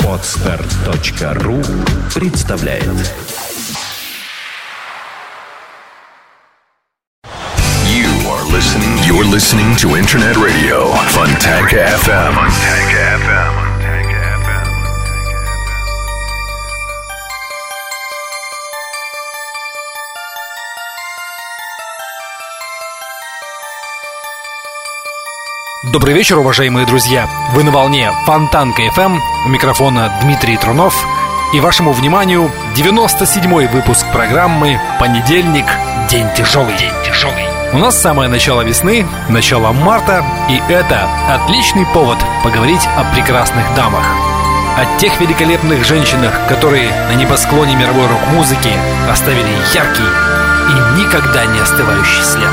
Podster.ru представляет You're listening to Internet Radio Funtank FM. Добрый вечер, уважаемые друзья! Вы на волне Фонтанка FM, у микрофона Дмитрий Трунов. И вашему вниманию 97-й выпуск программы «Понедельник. День тяжелый». У нас самое начало весны, начало марта, и это отличный повод поговорить о прекрасных дамах. О тех великолепных женщинах, которые на небосклоне мировой рок-музыки оставили яркий и никогда не остывающий след.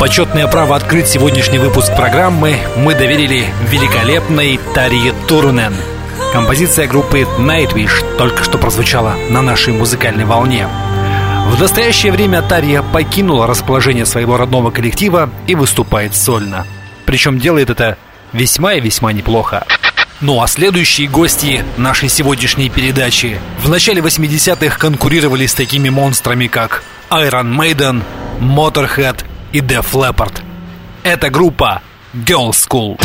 Почетное право открыть сегодняшний выпуск программы мы доверили великолепной Тарье Турунен. Композиция группы Nightwish только что прозвучала на нашей музыкальной волне. В настоящее время Тарья покинула расположение своего родного коллектива и выступает сольно. Причем делает это весьма и весьма неплохо. Ну а следующие гости нашей сегодняшней передачи в начале 80-х конкурировали с такими монстрами, как Iron Maiden, Motorhead и Def Leppard. Это группа Girl School.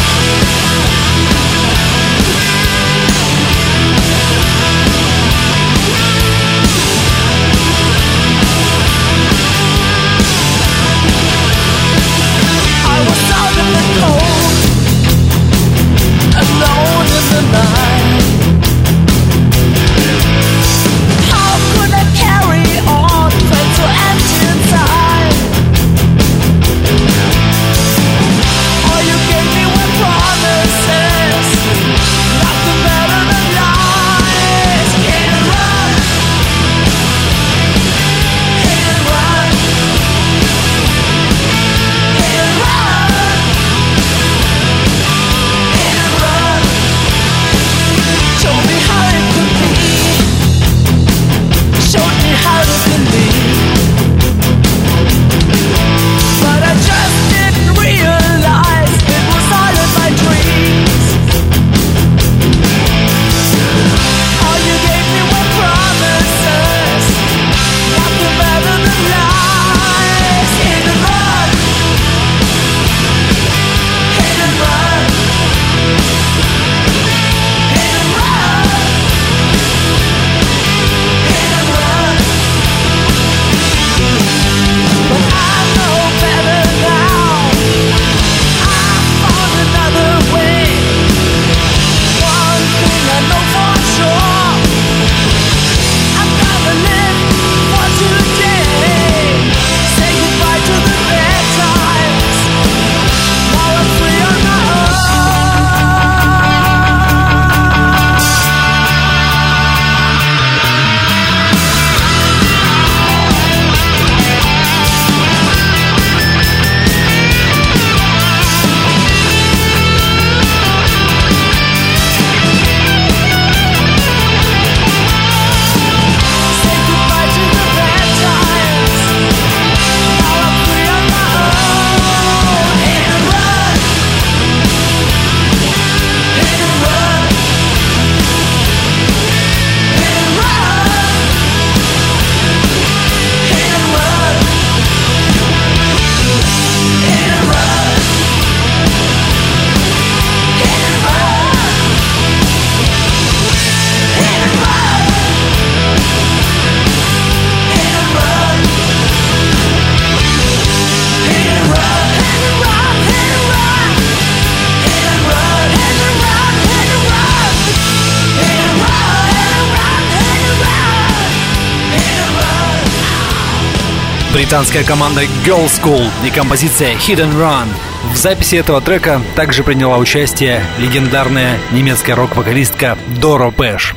Британская команда Girl School и композиция Hit and Run. В записи этого трека также приняла участие легендарная немецкая рок-вокалистка Доро Пеш.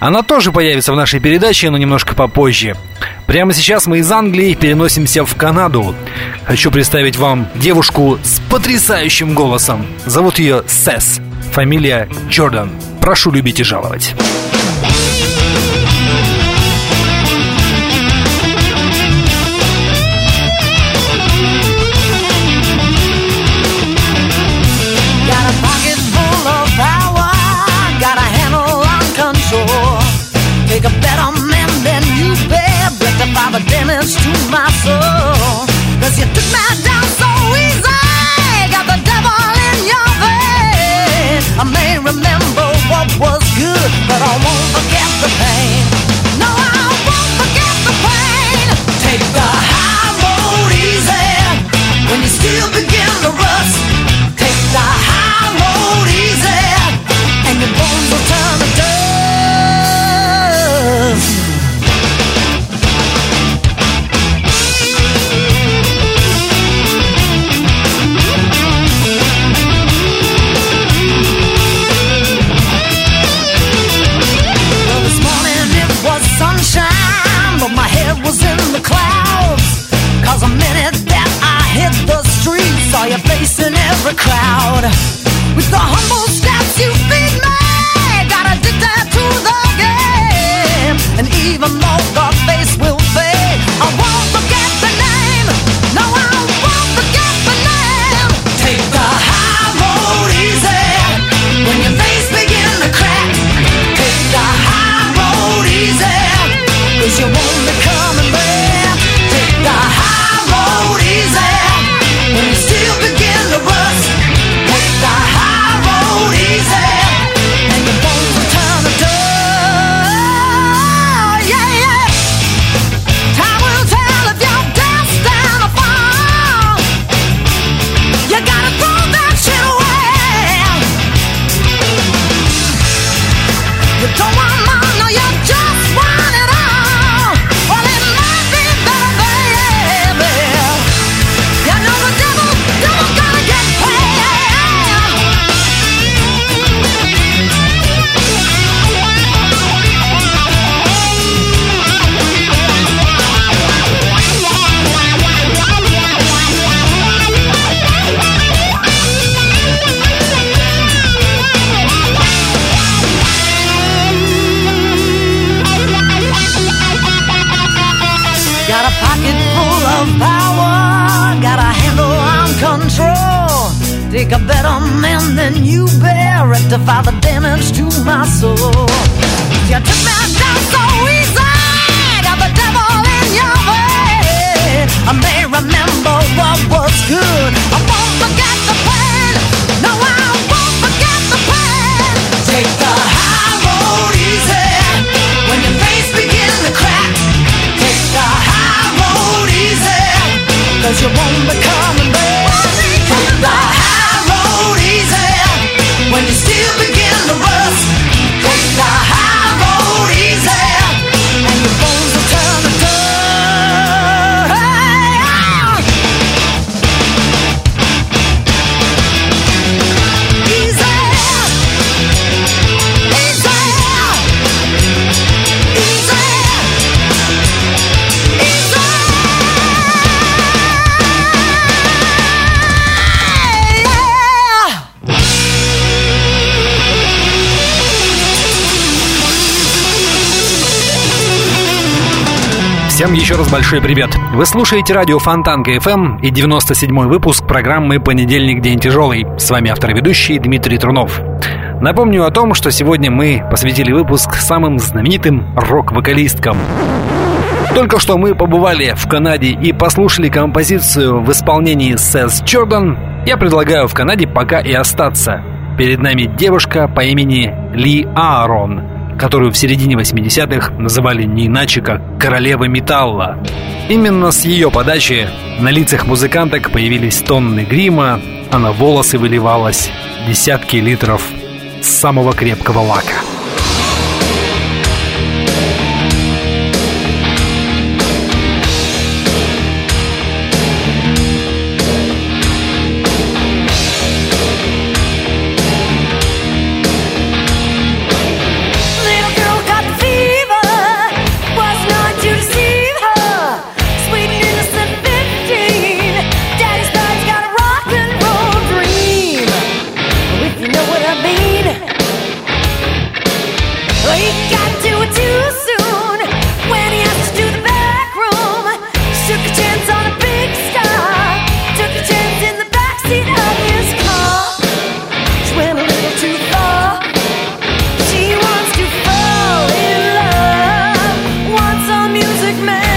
Она тоже появится в нашей передаче, но немножко попозже. Прямо сейчас мы из Англии переносимся в Канаду. Хочу представить вам девушку с потрясающим голосом. Зовут ее Sass, фамилия Jordan. Прошу любить и жаловать. To my soul, 'cause you took me down so easy. Got the devil in your vein. I may remember what was good, but I won't forget the pain. No, I won't forget the pain. Take the high road easy when you still begin to rust. Take the high road easy and your bones will turn to dust. Was in the clouds, 'cause the minute that I hit the street, saw your face in every crowd. With the humble steps you feed me, got addicted to the game. And even though the face will fade, I won't forget the name. No, I won't forget the name. Take the high road easy when your face begin to crack. Take the high road easy, 'cause you won't be coming back. Take the high road easy when you still begin make a better man than you, bear. Rectify the damage to my soul. You took me down so easy, got the devil in your way. I may remember what was good, I won't forget the pain. No, I won't forget the pain. Take the high road easy, when your face begins to crack. Take the high road easy, cause you won't be coming back. Take the high road easy, when you still begin to rust. Take the high road easy, and your bones will turn to dirt. Easy, easy, easy, easy. Всем еще раз большой привет. Вы слушаете радио Фонтанка FM и 97-й выпуск программы «Понедельник. День тяжелый». С вами автор и ведущий Дмитрий Трунов. Напомню о том, что сегодня мы посвятили выпуск самым знаменитым рок-вокалисткам. Только что мы побывали в Канаде и послушали композицию в исполнении Sass Jordan. Я предлагаю в Канаде пока и остаться. Перед нами девушка по имени Ли Аарон, которую в середине 80-х называли не иначе, как «королева металла». Именно с ее подачи на лицах музыканток появились тонны грима, а на волосы выливалось десятки литров самого крепкого лака. Man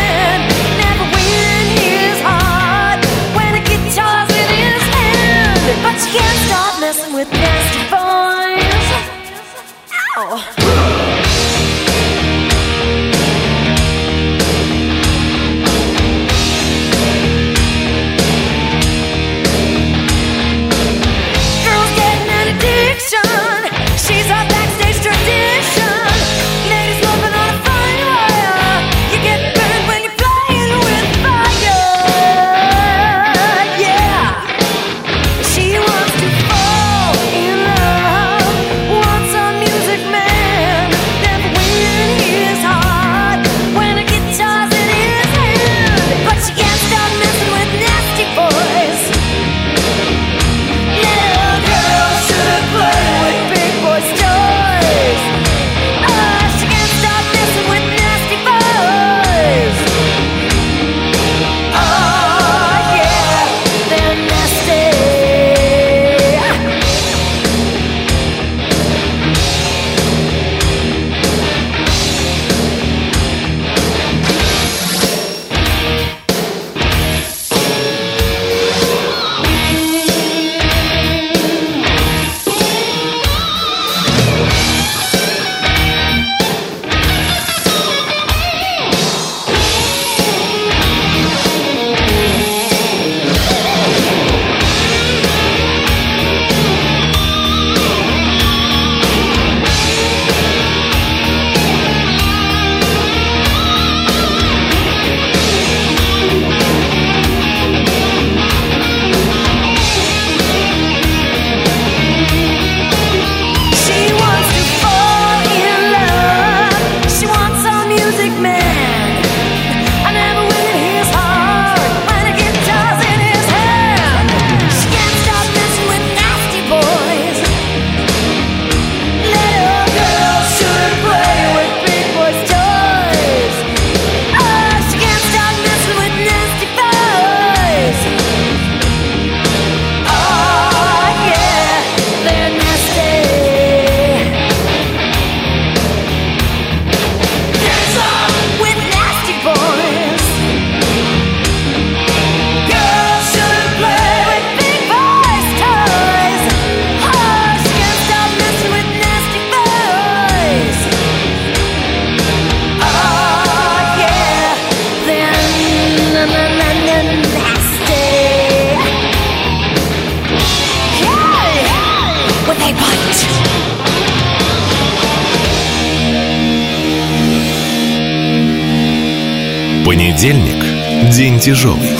Понедельник – день тяжелый.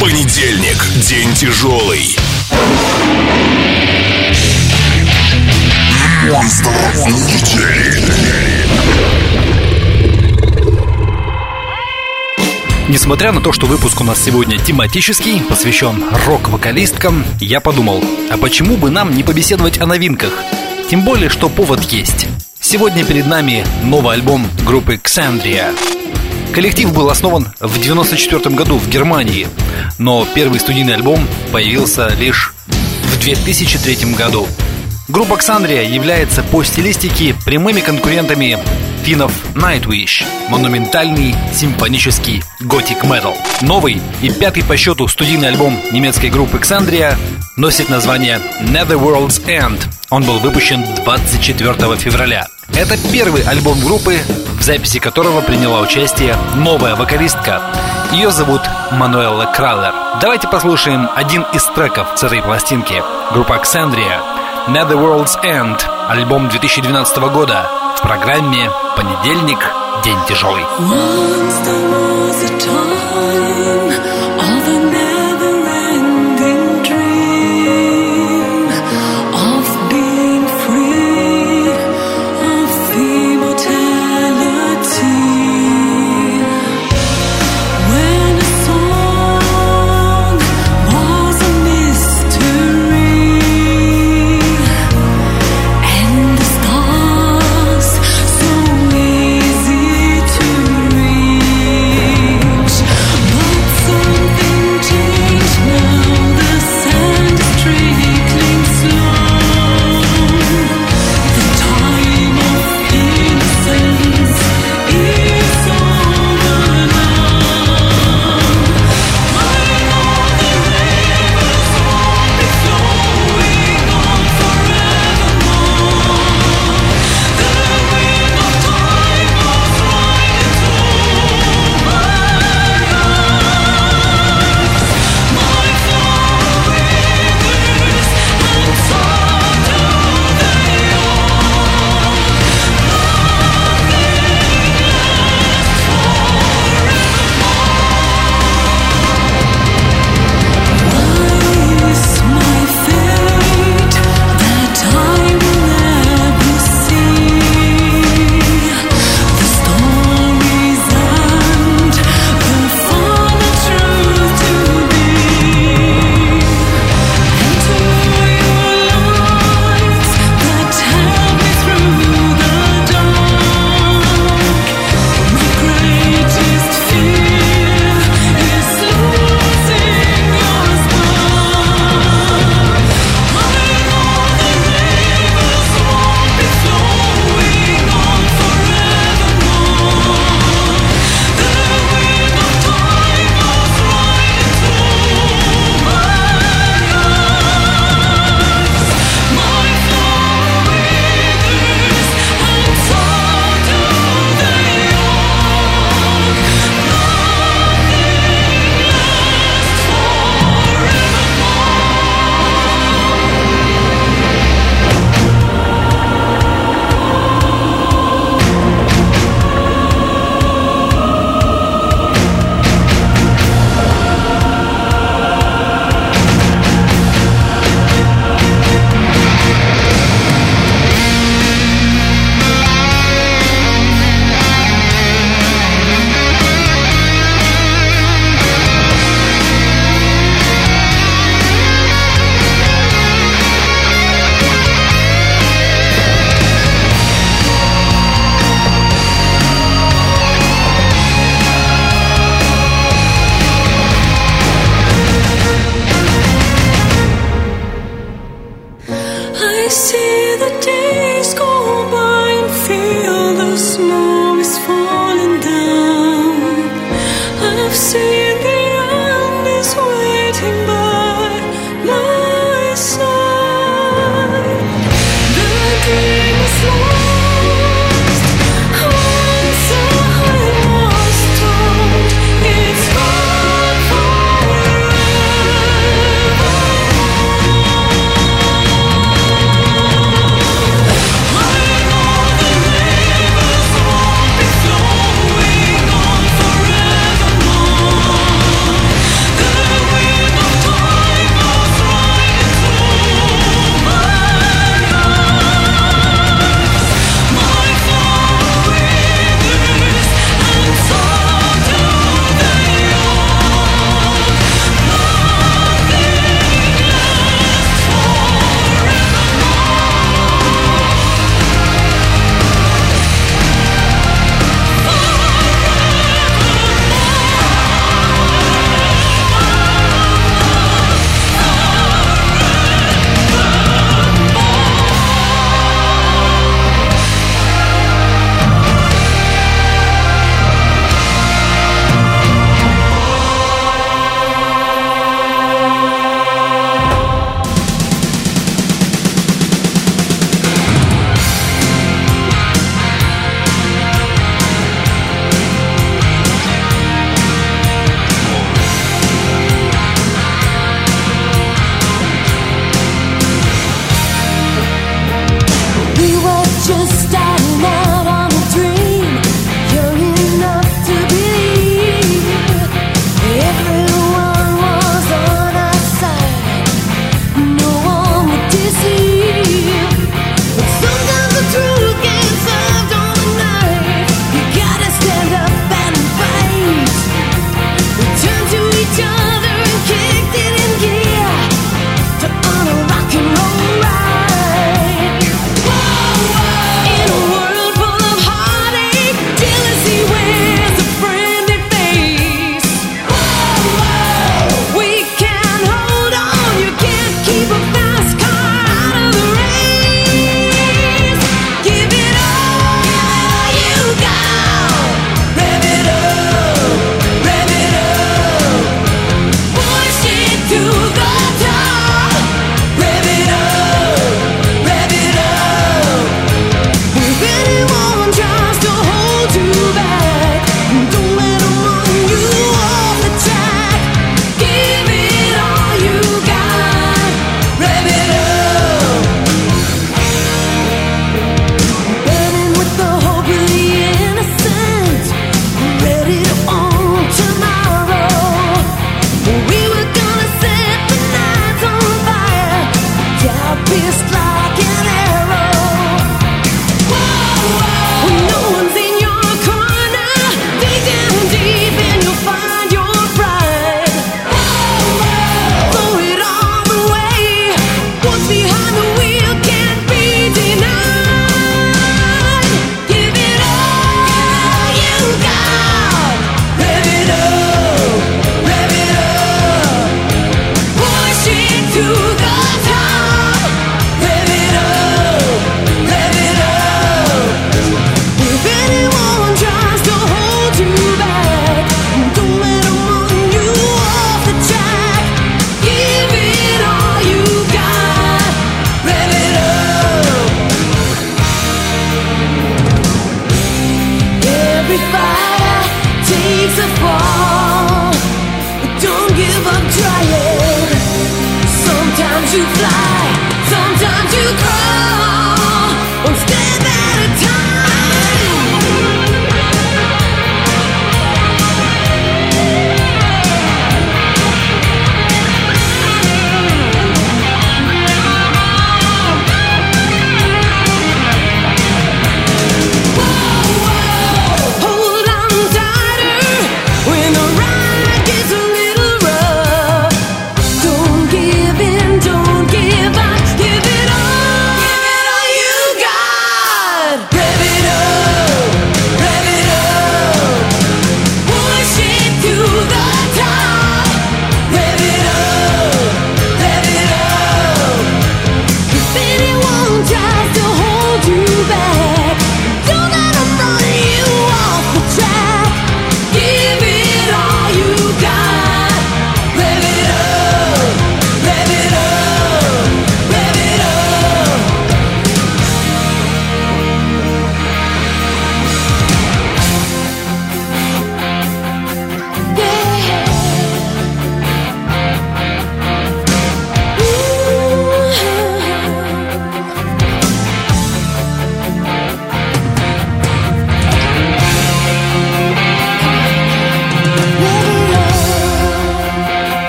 Понедельник – день тяжелый. Монстр недели. Несмотря на то, что выпуск у нас сегодня тематический, посвящен рок-вокалисткам, я подумал, а почему бы нам не побеседовать о новинках? Тем более, что повод есть. Сегодня перед нами новый альбом группы Xandria. Коллектив был основан в 1994 году в Германии, но первый студийный альбом появился лишь в 2003 году. Группа Xandria является по стилистике прямыми конкурентами финнов Nightwish, монументальный симфонический готик-метал. Новый и пятый по счету студийный альбом немецкой группы Xandria носит название Netherworld's End. Он был выпущен 24 февраля. Это первый альбом группы, в записи которого приняла участие новая вокалистка. Ее зовут Мануэла Краллер. Давайте послушаем один из треков с этой пластинки. Группа Xandria, Netherworld's End, альбом 2012 года. В программе «Понедельник. День тяжелый».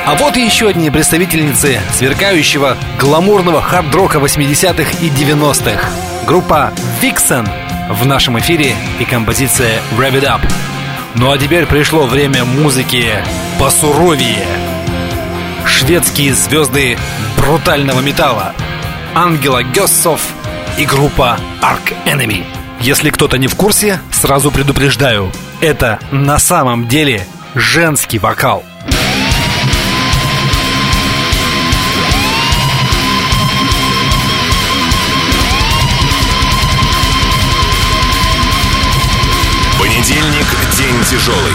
А вот и еще одни представительницы сверкающего гламурного хард-рока 80-х и 90-х. Группа Vixen в нашем эфире и композиция Rev It Up. Ну а теперь пришло время музыки посуровее. Шведские звезды брутального металла Angela Gossow и группа Arc Enemy. Если кто-то не в курсе, сразу предупреждаю, это на самом деле женский вокал. Понедельник, день тяжелый.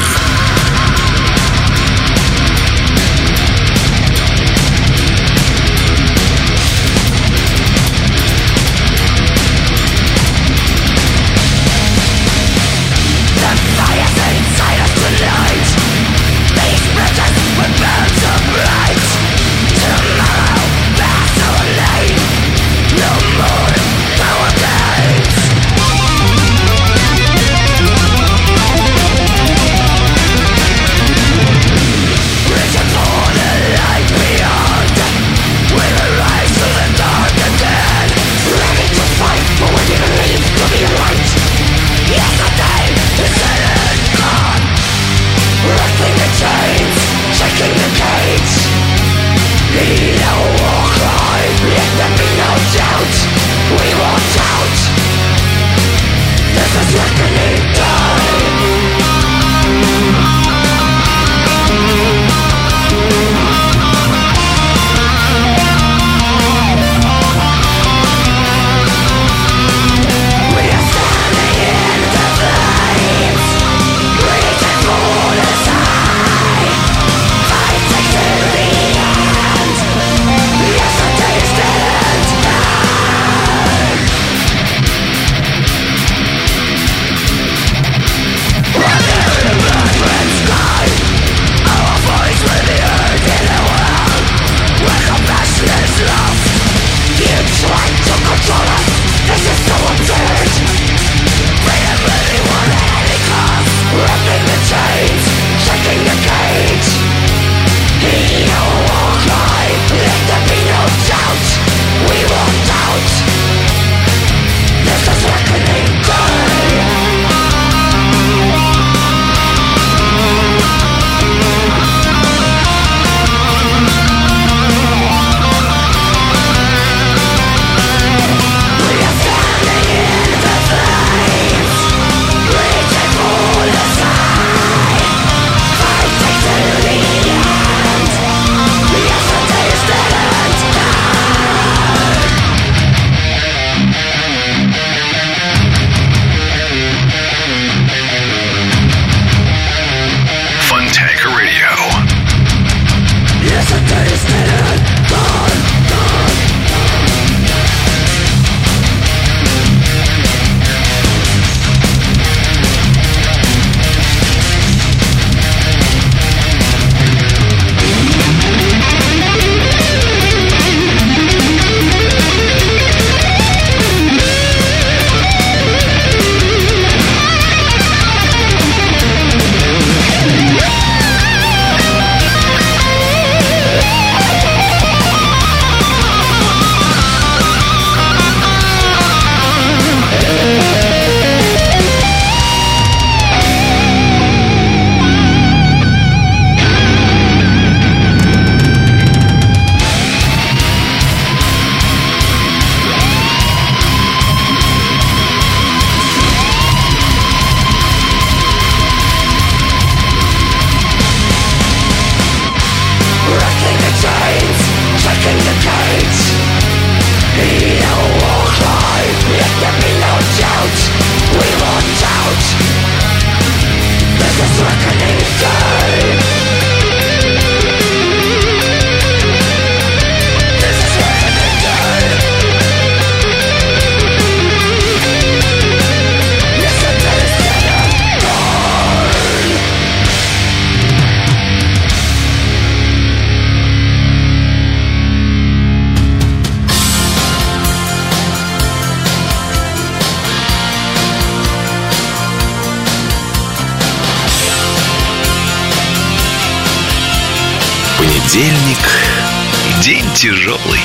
Понедельник – день тяжелый.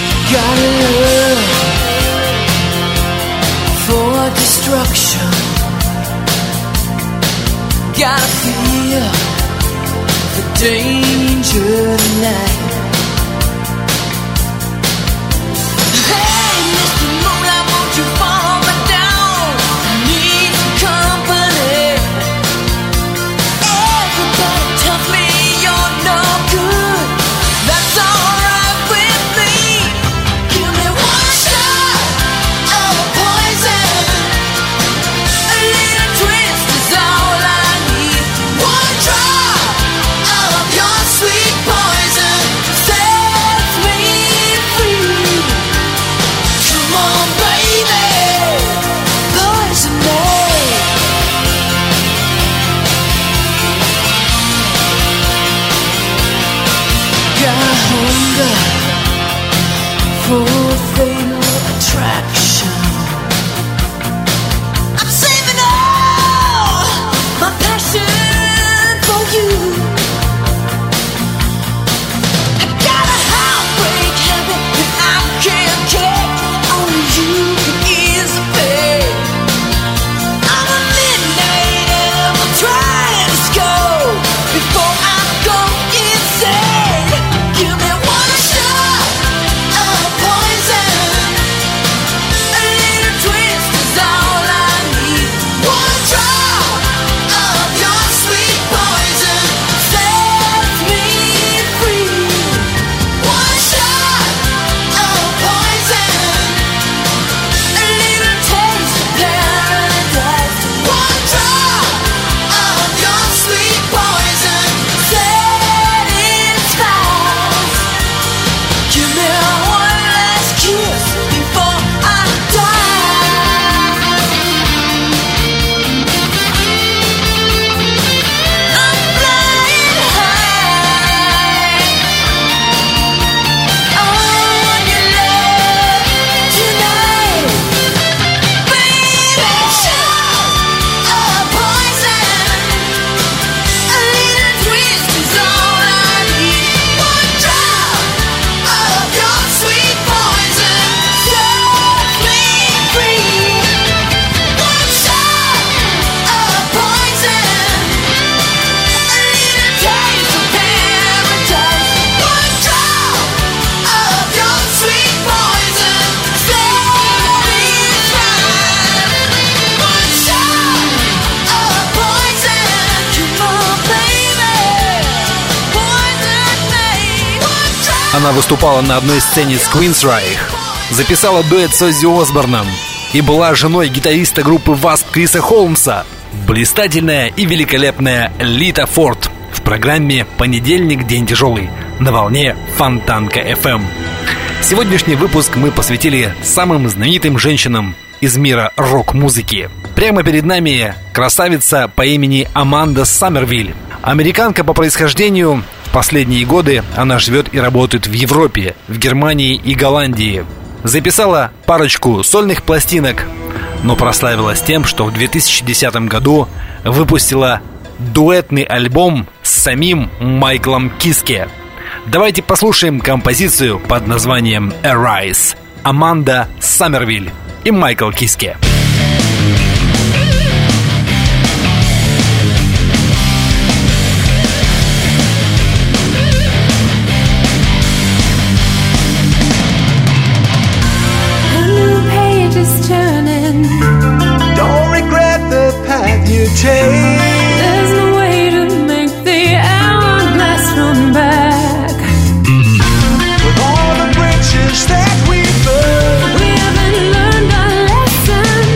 Она выступала на одной сцене с Queensrÿche, записала дуэт с Оззи Осборном и была женой гитариста группы W.A.S.P. Криса Холмса, блистательная и великолепная Лита Форд, в программе «Понедельник. День тяжелый» на волне Фонтанка FM. Сегодняшний выпуск мы посвятили самым знаменитым женщинам из мира рок-музыки. Прямо перед нами красавица по имени Аманда Сомервиль, американка по происхождению. Последние годы она живет и работает в Европе, в Германии и Голландии. Записала парочку сольных пластинок, но прославилась тем, что в 2010 году выпустила дуэтный альбом с самим Майклом Киске. Давайте послушаем композицию под названием «Arise». Аманда Сомервиль и Майкл Киске. There's no way to make the hourglass run back. With all the bridges that we've burned, we haven't learned our lesson.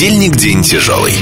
Понедельник день тяжелый.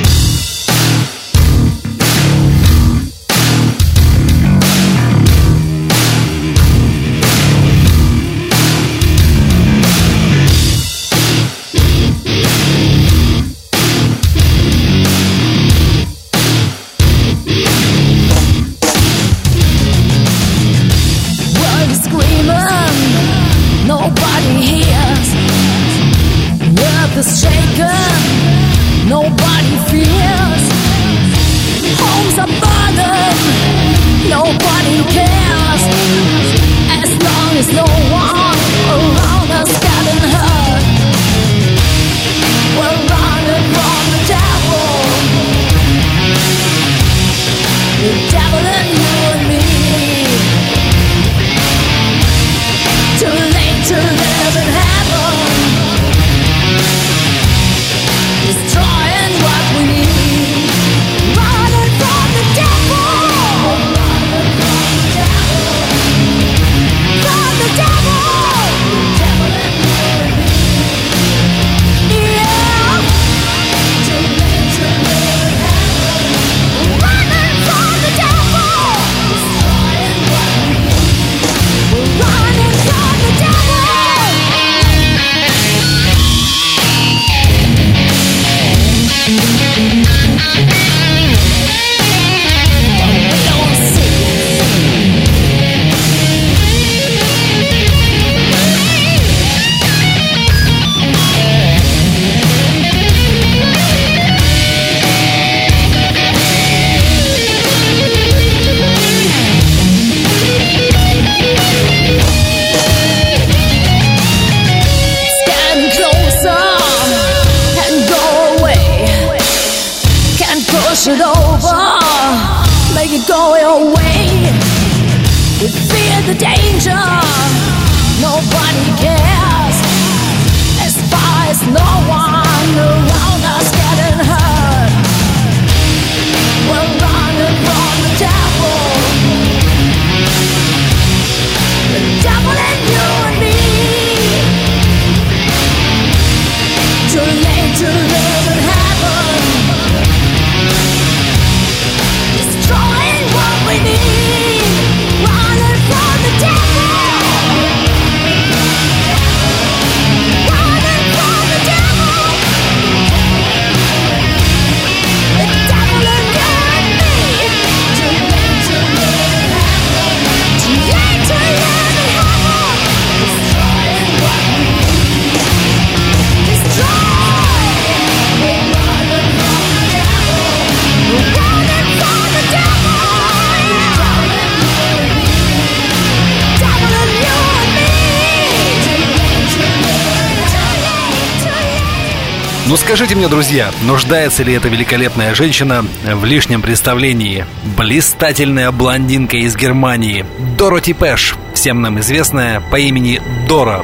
Ну скажите мне, друзья, нуждается ли эта великолепная женщина в лишнем представлении? Блистательная блондинка из Германии Доро Пеш, всем нам известная по имени Дора,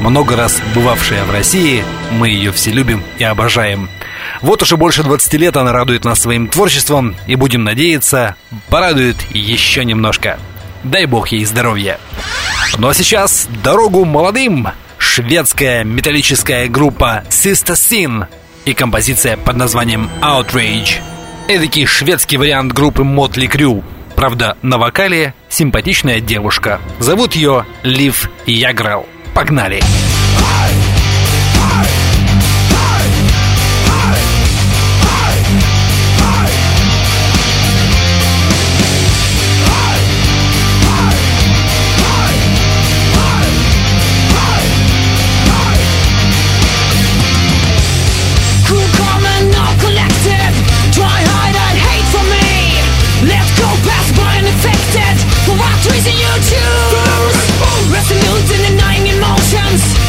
много раз бывавшая в России, мы ее все любим и обожаем. Вот уже больше 20 лет она радует нас своим творчеством и, будем надеяться, порадует еще немножко. Дай бог ей здоровья. Ну а сейчас дорогу молодым! Шведская металлическая группа Sister Sin и композиция под названием Outrage. Эдакий шведский вариант группы Motley Crue. Правда, на вокале симпатичная девушка. Зовут ее Лив Jagrell. Погнали! Reason you choose resting in denying emotions.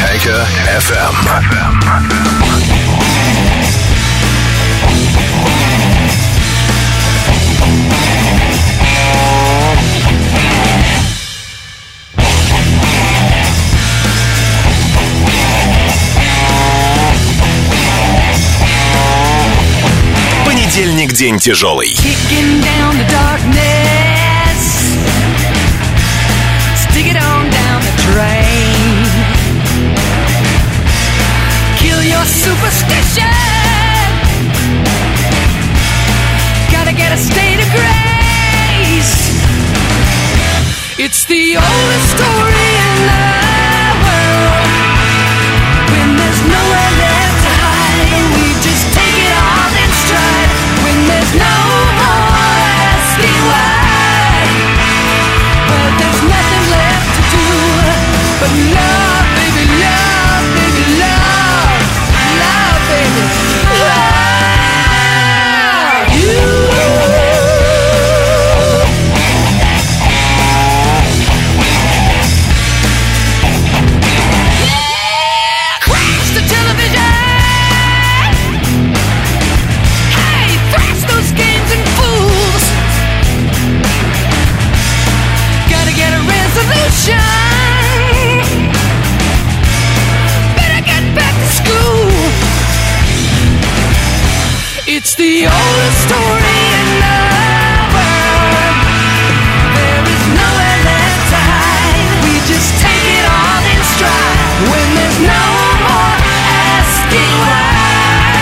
Tanker FM. Понедельник, день тяжелый. Superstition, gotta get a state of grace. It's the oldest story in the world. When there's nowhere left to hide, we just take it all in stride. When there's no more asking why, but there's nothing left to do but love, baby, love, baby, love. It's the oldest story in the world. There is nowhere left to hide. We just take it all in stride. When there's no more asking why,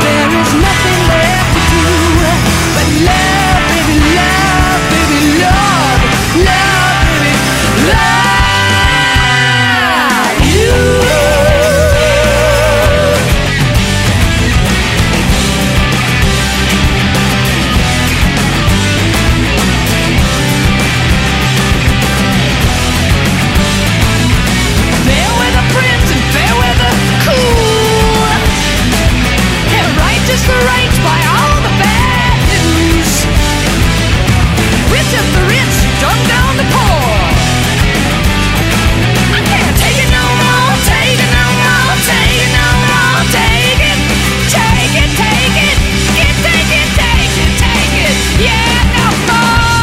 there is nothing left to do but love, baby, love, baby, love, love, baby, love you. Just the right by all the bad news. Rich of the rich, dumb down the poor. I can't take it no more, take it no more, take it no more, take it, take it, take it, get, take it, take it, take it, yeah, no more.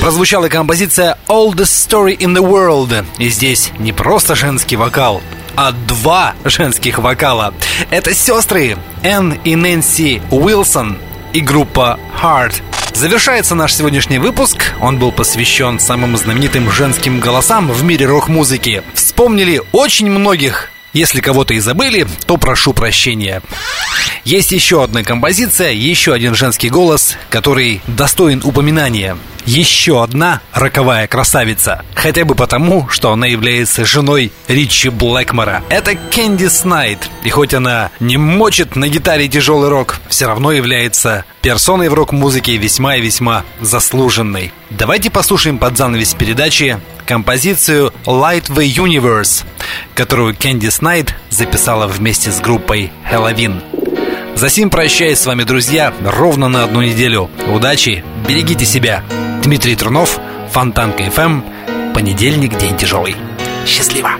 Прозвучала композиция «Oldest Story in the World». И здесь не просто женский вокал, а два женских вокала. Это сестры Энн и Нэнси Уилсон и группа «Heart». Завершается наш сегодняшний выпуск. Он был посвящен самым знаменитым женским голосам в мире рок-музыки. Вспомнили очень многих. Если кого-то и забыли, то прошу прощения. Есть еще одна композиция, еще один женский голос, который достоин упоминания. Еще одна роковая красавица. Хотя бы потому, что она является женой Ричи Блэкмора. Это Candice Night. И хоть она не мочит на гитаре тяжелый рок, все равно является персоной в рок-музыке весьма и весьма заслуженной. Давайте послушаем под занавес передачи композицию Light the Universe, которую Candice Night записала вместе с группой Halloween. За сим прощаюсь с вами, друзья, ровно на одну неделю. Удачи, берегите себя. Дмитрий Трунов, Фонтанка FM, понедельник, день тяжелый. Счастливо!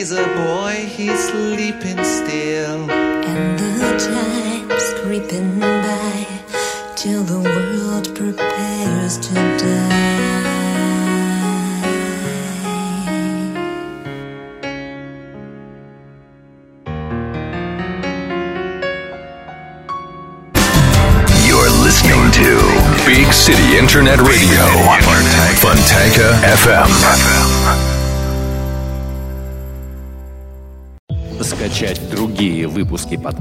plays a boy, he's sleeping still. And the time's creeping by till the world prepares to die. You're listening to Big City Internet Radio, Fontanka FM. Скачать другие выпуски